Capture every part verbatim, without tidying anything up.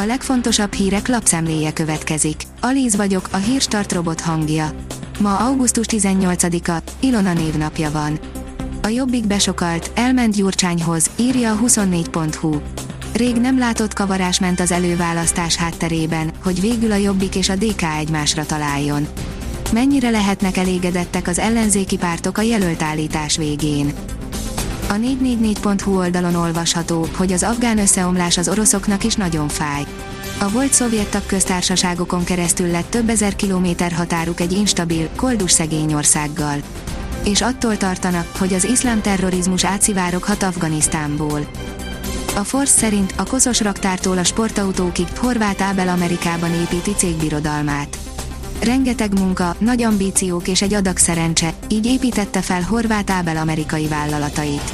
a legfontosabb hírek lapszemléje következik. Alíz vagyok, a hírstart robot hangja. Ma augusztus tizennyolcadika, Ilona névnapja van. A Jobbik besokalt, elment Jurcsányhoz, írja a huszonnégy pont hu. Rég nem látott kavarás ment az előválasztás hátterében, hogy végül a Jobbik és a dé ká egymásra találjon. Mennyire lehetnek elégedettek az ellenzéki pártok a jelöltállítás végén? A négy négy négy pont hu oldalon olvasható, hogy az afgán összeomlás az oroszoknak is nagyon fáj. A volt szovjet tagköztársaságokon keresztül lett több ezer kilométer határuk egy instabil, koldus szegény országgal. És attól tartanak, hogy az iszlám terrorizmus átszivároghat Afganisztánból. A Force szerint a koszos raktártól a sportautókig Horváth Ábel Amerikában építi cégbirodalmát. Rengeteg munka, nagy ambíciók és egy adag szerencse, így építette fel Horváth Ábel amerikai vállalatait.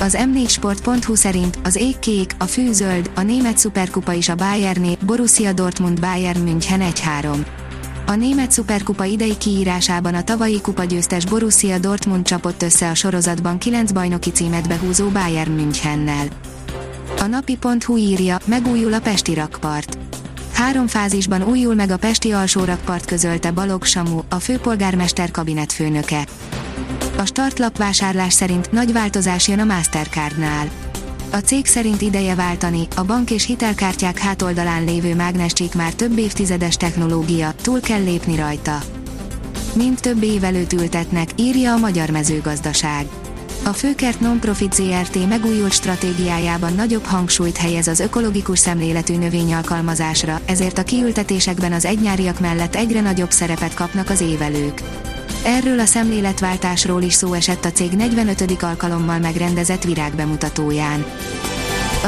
Az M négy sport pont hu szerint az ég kék, a fű zöld, a német szuperkupa is a Bayernné, Borussia Dortmund Bayern München egy három. A német szuperkupa idei kiírásában a tavalyi kupagyőztes Borussia Dortmund csapott össze a sorozatban kilenc bajnoki címet behúzó Bayern Münchennel. A napi pont hu írja, megújul a pesti rakpart. Három fázisban újul meg a pesti alsó rakpart, közölte Balogh Samu, a főpolgármester kabinetfőnöke. A startlapvásárlás szerint nagy változás jön a Mastercardnál. A cég szerint ideje váltani, a bank és hitelkártyák hátoldalán lévő mágnescsík már több évtizedes technológia, túl kell lépni rajta. Mind több év előtt ültetnek, írja a Magyar Mezőgazdaság. A Főkert Non-Profit zé er té megújult stratégiájában nagyobb hangsúlyt helyez az ökológikus szemléletű növényalkalmazásra, ezért a kiültetésekben az egynyáriak mellett egyre nagyobb szerepet kapnak az évelők. Erről a szemléletváltásról is szó esett a cég negyvenötödik alkalommal megrendezett virágbemutatóján.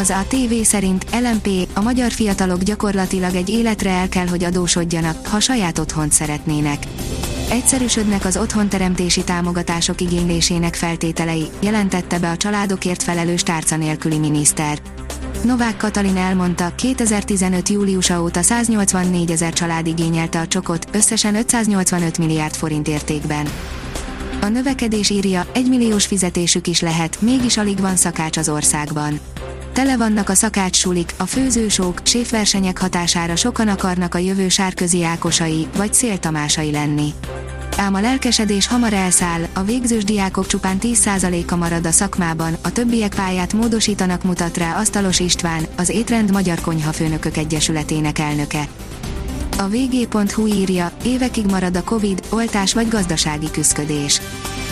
Az á té vé szerint el em pé, a magyar fiatalok gyakorlatilag egy életre el kell, hogy adósodjanak, ha saját otthont szeretnének. Egyszerűsödnek az otthonteremtési támogatások igénylésének feltételei, jelentette be a családokért felelős tárca nélküli miniszter. Novák Katalin elmondta, kétezer-tizenöt júliusa óta száznyolcvannégyezer család igényelte a csokot, összesen ötszáznyolcvanöt milliárd forint értékben. A növekedés írja, egymilliós fizetésük is lehet, mégis alig van szakács az országban. Tele vannak a szakácssulik, a főzősók, séfversenyek hatására sokan akarnak a jövő Sárközi Ákosai vagy Szél Tamásai lenni. Ám a lelkesedés hamar elszáll, a végzős diákok csupán tíz százaléka marad a szakmában, a többiek pályát módosítanak, mutat rá Asztalos István, az Étrend Magyar Konyhafőnökök Egyesületének elnöke. A vg.hu írja, évekig marad a Covid, oltás vagy gazdasági küszködés.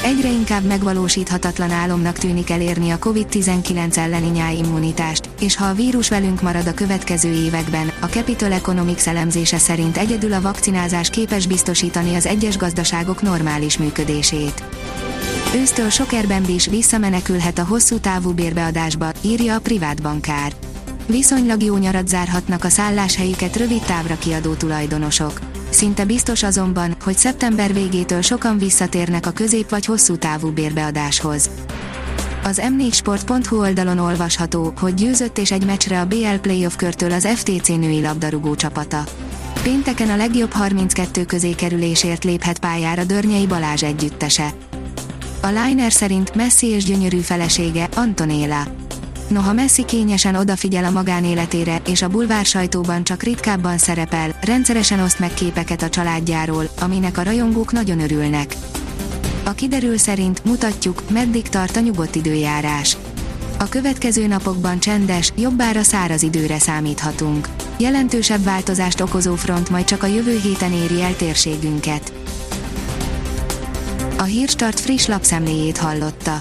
Egyre inkább megvalósíthatatlan álomnak tűnik elérni a Covid tizenkilenc elleni nyáimmunitást, és ha a vírus velünk marad a következő években, a Capital Economics elemzése szerint egyedül a vakcinázás képes biztosítani az egyes gazdaságok normális működését. Ősztől sok Airbnb is visszamenekülhet a hosszú távú bérbeadásba, írja a privátbankár. Viszonylag jó nyarat zárhatnak a szálláshelyüket rövid távra kiadó tulajdonosok. Szinte biztos azonban, hogy szeptember végétől sokan visszatérnek a közép- vagy hosszú távú bérbeadáshoz. Az em négy sport pont hu oldalon olvasható, hogy győzött és egy meccsre a bé el playoff körtől az ef té cé női labdarúgó csapata. Pénteken a legjobb harminckettő közé kerülésért léphet pályára Dörnyei Balázs együttese. A Liner szerint Messi és gyönyörű felesége, Antonella. Noha Messi kényesen odafigyel a magánéletére, és a bulvár sajtóban csak ritkábban szerepel, rendszeresen oszt meg képeket a családjáról, aminek a rajongók nagyon örülnek. A kiderül szerint mutatjuk, meddig tart a nyugodt időjárás. A következő napokban csendes, jobbára száraz időre számíthatunk. Jelentősebb változást okozó front majd csak a jövő héten éri el térségünket. A Hírstart friss lapszemléjét hallotta.